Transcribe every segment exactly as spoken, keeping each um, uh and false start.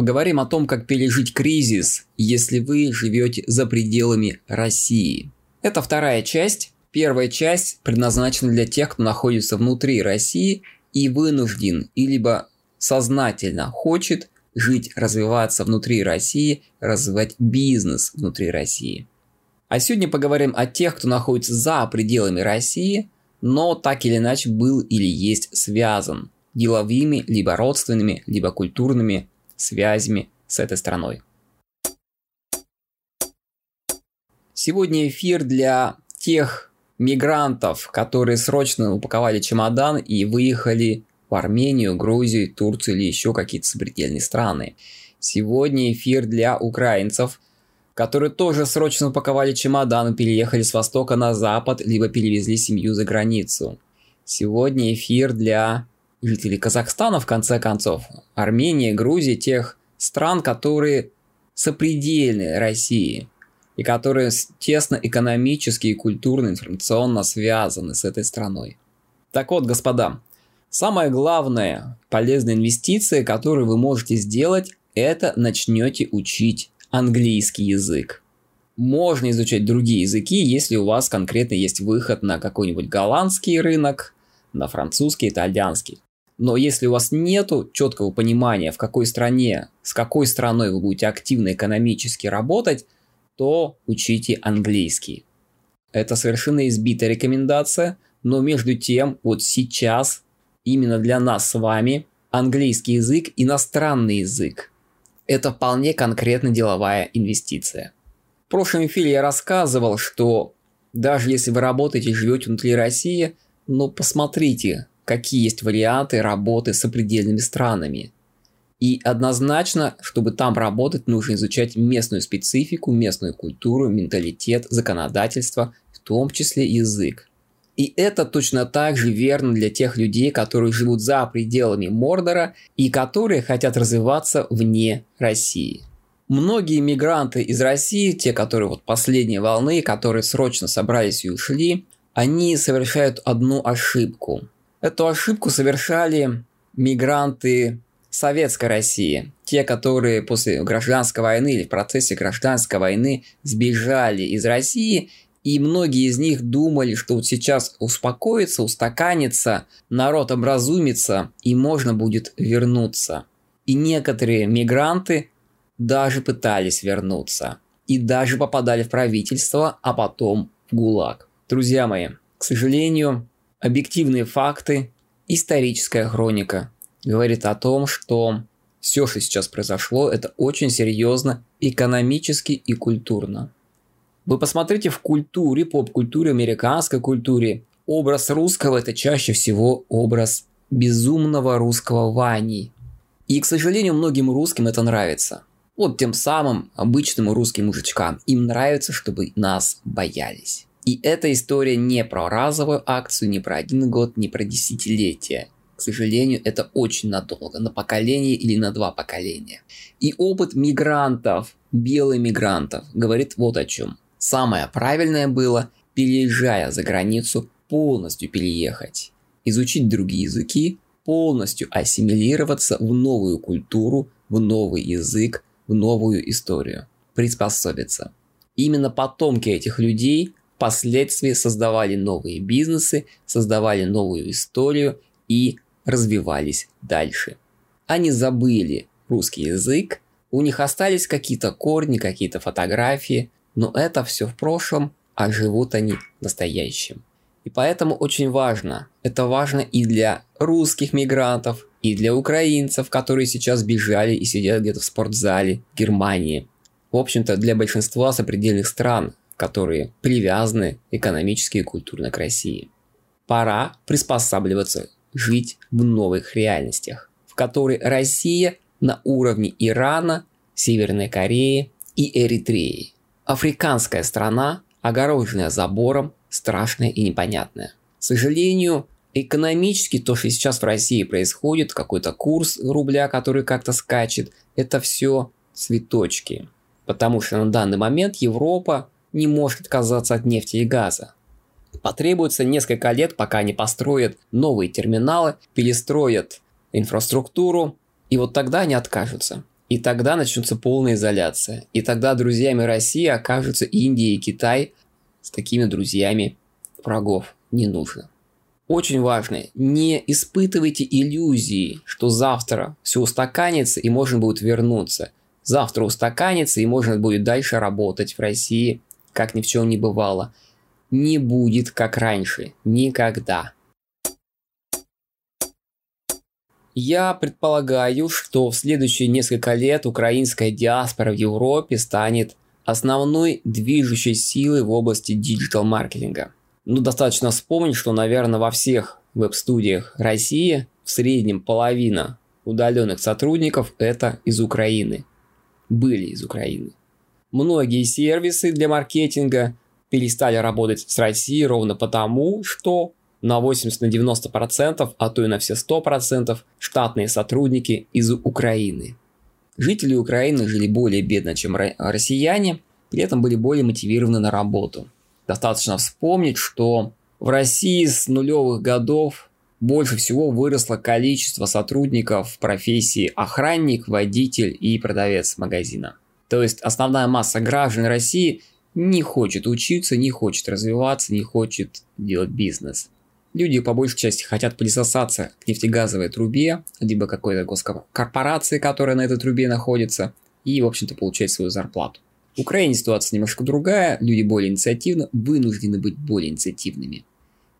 Поговорим о том, как пережить кризис, если вы живете за пределами России. Это вторая часть. Первая часть предназначена для тех, кто находится внутри России и вынужден, и либо сознательно хочет жить, развиваться внутри России, развивать бизнес внутри России. А сегодня поговорим о тех, кто находится за пределами России, но так или иначе был или есть связан деловыми, либо родственными, либо культурными связями с этой страной. Сегодня эфир для тех мигрантов, которые срочно упаковали чемодан и выехали в Армению, Грузию, Турцию или еще какие-то сопредельные страны. Сегодня эфир для украинцев, которые тоже срочно упаковали чемодан и переехали с востока на запад, либо перевезли семью за границу. Сегодня эфир для жителей Казахстана, в конце концов, Армении, Грузии, тех стран, которые сопредельны России и которые тесно экономически и культурно, информационно связаны с этой страной. Так вот, господа, самая главная полезная инвестиция, которую вы можете сделать, это начнете учить английский язык. Можно изучать другие языки, если у вас конкретно есть выход на какой-нибудь голландский рынок, на французский, итальянский. Но если у вас нет четкого понимания, в какой стране, с какой страной вы будете активно экономически работать, то учите английский. Это совершенно избитая рекомендация, но между тем, вот сейчас, именно для нас с вами, английский язык, иностранный язык, это вполне конкретно деловая инвестиция. В прошлом эфире я рассказывал, что даже если вы работаете и живете внутри России, ну посмотрите, какие есть варианты работы с сопредельными странами. И однозначно, чтобы там работать, нужно изучать местную специфику, местную культуру, менталитет, законодательство, в том числе язык. И это точно так же верно для тех людей, которые живут за пределами Мордора и которые хотят развиваться вне России. Многие мигранты из России, те, которые вот последней волны, которые срочно собрались и ушли, они совершают одну ошибку. Эту ошибку совершали мигранты Советской России, те, которые после гражданской войны или в процессе гражданской войны сбежали из России. И многие из них думали, что вот сейчас успокоится, устаканится, народ образумится и можно будет вернуться. И некоторые мигранты даже пытались вернуться. И даже попадали в правительство, а потом в ГУЛАГ. Друзья мои, к сожалению, объективные факты, историческая хроника говорит о том, что все, что сейчас произошло, это очень серьезно экономически и культурно. Вы посмотрите в культуре, поп-культуре, американской культуре. Образ русского – это чаще всего образ безумного русского Вани. И, к сожалению, многим русским это нравится. Вот тем самым обычным русским мужичкам. Им нравится, чтобы нас боялись. И эта история не про разовую акцию, не про один год, не про десятилетие. К сожалению, это очень надолго, на поколение или на два поколения. И опыт мигрантов, белых мигрантов, говорит вот о чем. Самое правильное было, переезжая за границу, полностью переехать, изучить другие языки, полностью ассимилироваться в новую культуру, в новый язык, в новую историю, приспособиться. Именно потомки этих людей впоследствии создавали новые бизнесы, создавали новую историю и развивались дальше. Они забыли русский язык, у них остались какие-то корни, какие-то фотографии, но это все в прошлом, а живут они в настоящем. И поэтому очень важно. Это важно и для русских мигрантов, и для украинцев, которые сейчас бежали и сидят где-то в спортзале в Германии. В общем-то, для большинства сопредельных стран, которые привязаны экономически и культурно к России. Пора приспосабливаться, жить в новых реальностях, в которой Россия на уровне Ирана, Северной Кореи и Эритреи. Африканская страна, огороженная забором, страшная и непонятная. К сожалению, экономически то, что сейчас в России происходит, какой-то курс рубля, который как-то скачет, это все цветочки. Потому что на данный момент Европа не может отказаться от нефти и газа. Потребуется несколько лет, пока они построят новые терминалы, перестроят инфраструктуру, и вот тогда они откажутся. И тогда начнется полная изоляция. И тогда друзьями России окажутся Индия и Китай. С такими друзьями врагов не нужно. Очень важно, не испытывайте иллюзии, что завтра все устаканится и можно будет вернуться. Завтра устаканится и можно будет дальше работать в России, как ни в чем не бывало. Не будет как раньше. Никогда. Я предполагаю, что в следующие несколько лет украинская диаспора в Европе станет основной движущей силой в области диджитал-маркетинга. Ну, достаточно вспомнить, что, наверное, во всех веб-студиях России в среднем половина удаленных сотрудников это из Украины. Были из Украины. Многие сервисы для маркетинга перестали работать с Россией ровно потому, что на восемьдесят-девяносто процентов, а то и на все сто процентов штатные сотрудники из Украины. Жители Украины жили более бедно, чем россияне, при этом были более мотивированы на работу. Достаточно вспомнить, что в России с нулевых годов больше всего выросло количество сотрудников в профессии охранник, водитель и продавец магазина. То есть основная масса граждан России не хочет учиться, не хочет развиваться, не хочет делать бизнес. Люди по большей части хотят присосаться к нефтегазовой трубе, либо какой-то госкорпорации, которая на этой трубе находится, и, в общем-то, получать свою зарплату. В Украине ситуация немножко другая, люди более инициативны, вынуждены быть более инициативными.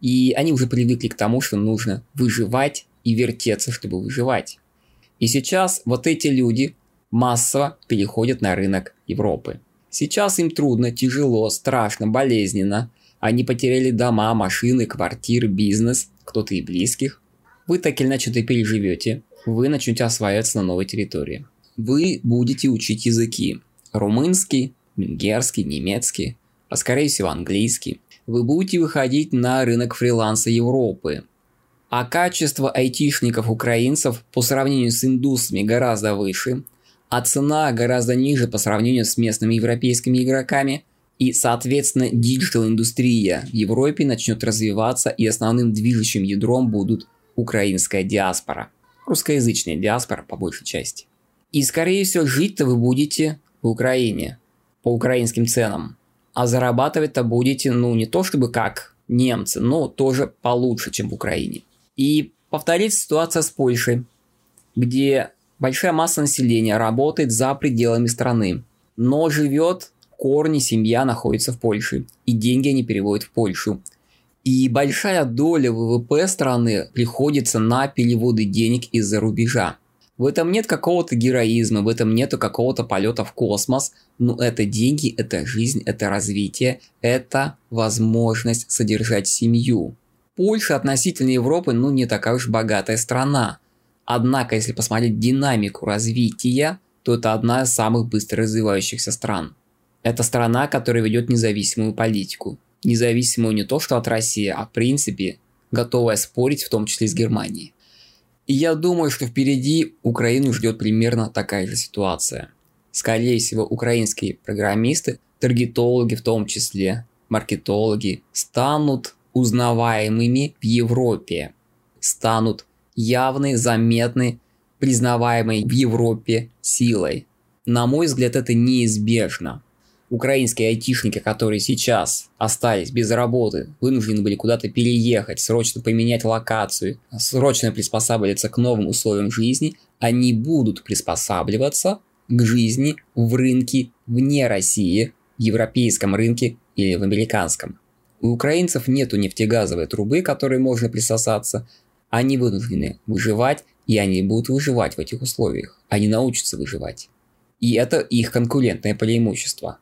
И они уже привыкли к тому, что нужно выживать и вертеться, чтобы выживать. И сейчас вот эти люди массово переходят на рынок Европы. Сейчас им трудно, тяжело, страшно, болезненно. Они потеряли дома, машины, квартиры, бизнес, кто-то и близких. Вы так или иначе это переживете. Вы начнете осваиваться на новой территории. Вы будете учить языки. Румынский, венгерский, немецкий, а скорее всего английский. Вы будете выходить на рынок фриланса Европы. А качество айтишников-украинцев по сравнению с индусами гораздо выше, а цена гораздо ниже по сравнению с местными европейскими игроками. И, соответственно, диджитал-индустрия в Европе начнет развиваться, и основным движущим ядром будут украинская диаспора. Русскоязычная диаспора по большей части. И, скорее всего, жить-то вы будете в Украине по украинским ценам. А зарабатывать-то будете, ну, не то чтобы как немцы, но тоже получше, чем в Украине. И повторится ситуация с Польшей, где большая масса населения работает за пределами страны, но живет... Корни, семья находится в Польше, и деньги они переводят в Польшу. И большая доля ВВП страны приходится на переводы денег из-за рубежа. В этом нет какого-то героизма, в этом нету какого-то полета в космос. Но это деньги, это жизнь, это развитие, это возможность содержать семью. Польша относительно Европы, ну, не такая уж богатая страна. Однако, если посмотреть динамику развития, то это одна из самых быстро развивающихся стран. Это страна, которая ведет независимую политику. Независимую не то, что от России, а в принципе, готовая спорить, в том числе с Германией. И я думаю, что впереди Украину ждет примерно такая же ситуация. Скорее всего, украинские программисты, таргетологи в том числе, маркетологи, станут узнаваемыми в Европе. Станут явной, заметной, признаваемой в Европе силой. На мой взгляд, это неизбежно. Украинские айтишники, которые сейчас остались без работы, вынуждены были куда-то переехать, срочно поменять локацию, срочно приспосабливаться к новым условиям жизни, они будут приспосабливаться к жизни в рынке вне России, в европейском рынке или в американском. У украинцев нету нефтегазовой трубы, к которой можно присосаться. Они вынуждены выживать, и они будут выживать в этих условиях. Они научатся выживать. И это их конкурентное преимущество.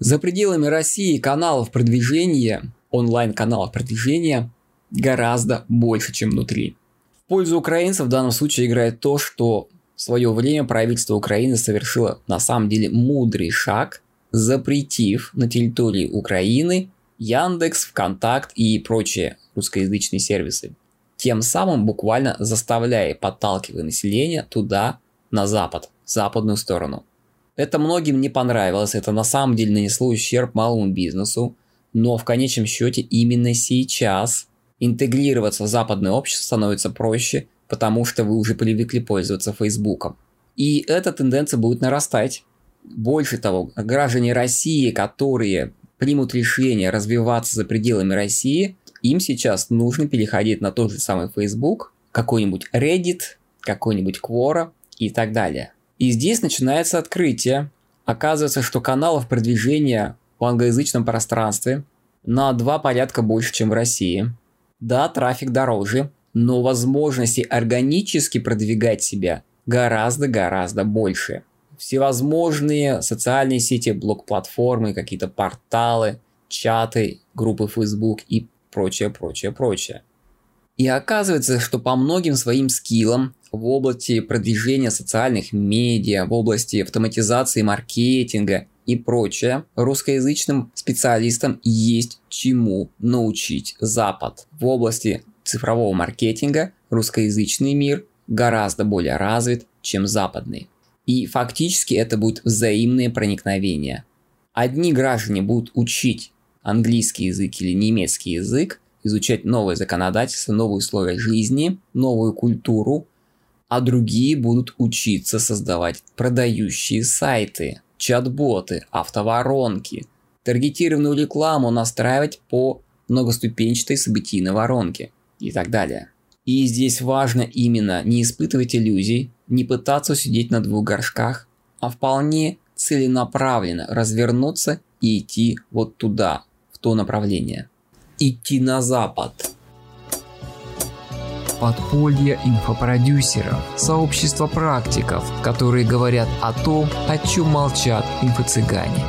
За пределами России каналов продвижения, онлайн-каналов продвижения, гораздо больше, чем внутри. В пользу украинцев в данном случае играет то, что в свое время правительство Украины совершило на самом деле мудрый шаг, запретив на территории Украины Яндекс, ВКонтакт и прочие русскоязычные сервисы. Тем самым буквально заставляя и подталкивая население туда, на запад, в западную сторону. Это многим не понравилось, это на самом деле нанесло ущерб малому бизнесу, но в конечном счете именно сейчас интегрироваться в западное общество становится проще, потому что вы уже привыкли пользоваться Фейсбуком. И эта тенденция будет нарастать. Больше того, граждане России, которые примут решение развиваться за пределами России, им сейчас нужно переходить на тот же самый Facebook, какой-нибудь Reddit, какой-нибудь Quora и так далее. И здесь начинается открытие. Оказывается, что каналов продвижения в англоязычном пространстве на два порядка больше, чем в России. Да, трафик дороже, но возможности органически продвигать себя гораздо-гораздо больше. Всевозможные социальные сети, блог-платформы, какие-то порталы, чаты, группы Facebook и прочее, прочее, прочее. И оказывается, что по многим своим скиллам в области продвижения социальных медиа, в области автоматизации маркетинга и прочее, русскоязычным специалистам есть чему научить Запад. В области цифрового маркетинга русскоязычный мир гораздо более развит, чем западный. И фактически это будет взаимное проникновение. Одни граждане будут учить английский язык или немецкий язык, изучать новое законодательство, новые условия жизни, новую культуру, а другие будут учиться создавать продающие сайты, чат-боты, автоворонки, таргетированную рекламу настраивать по многоступенчатой событийной воронке и так далее. И здесь важно именно не испытывать иллюзий, не пытаться сидеть на двух горшках, а вполне целенаправленно развернуться и идти вот туда, в то направление. Идти на запад. Подполье инфопродюсеров. Сообщество практиков, которые говорят о том, о чем молчат инфо-цыгане.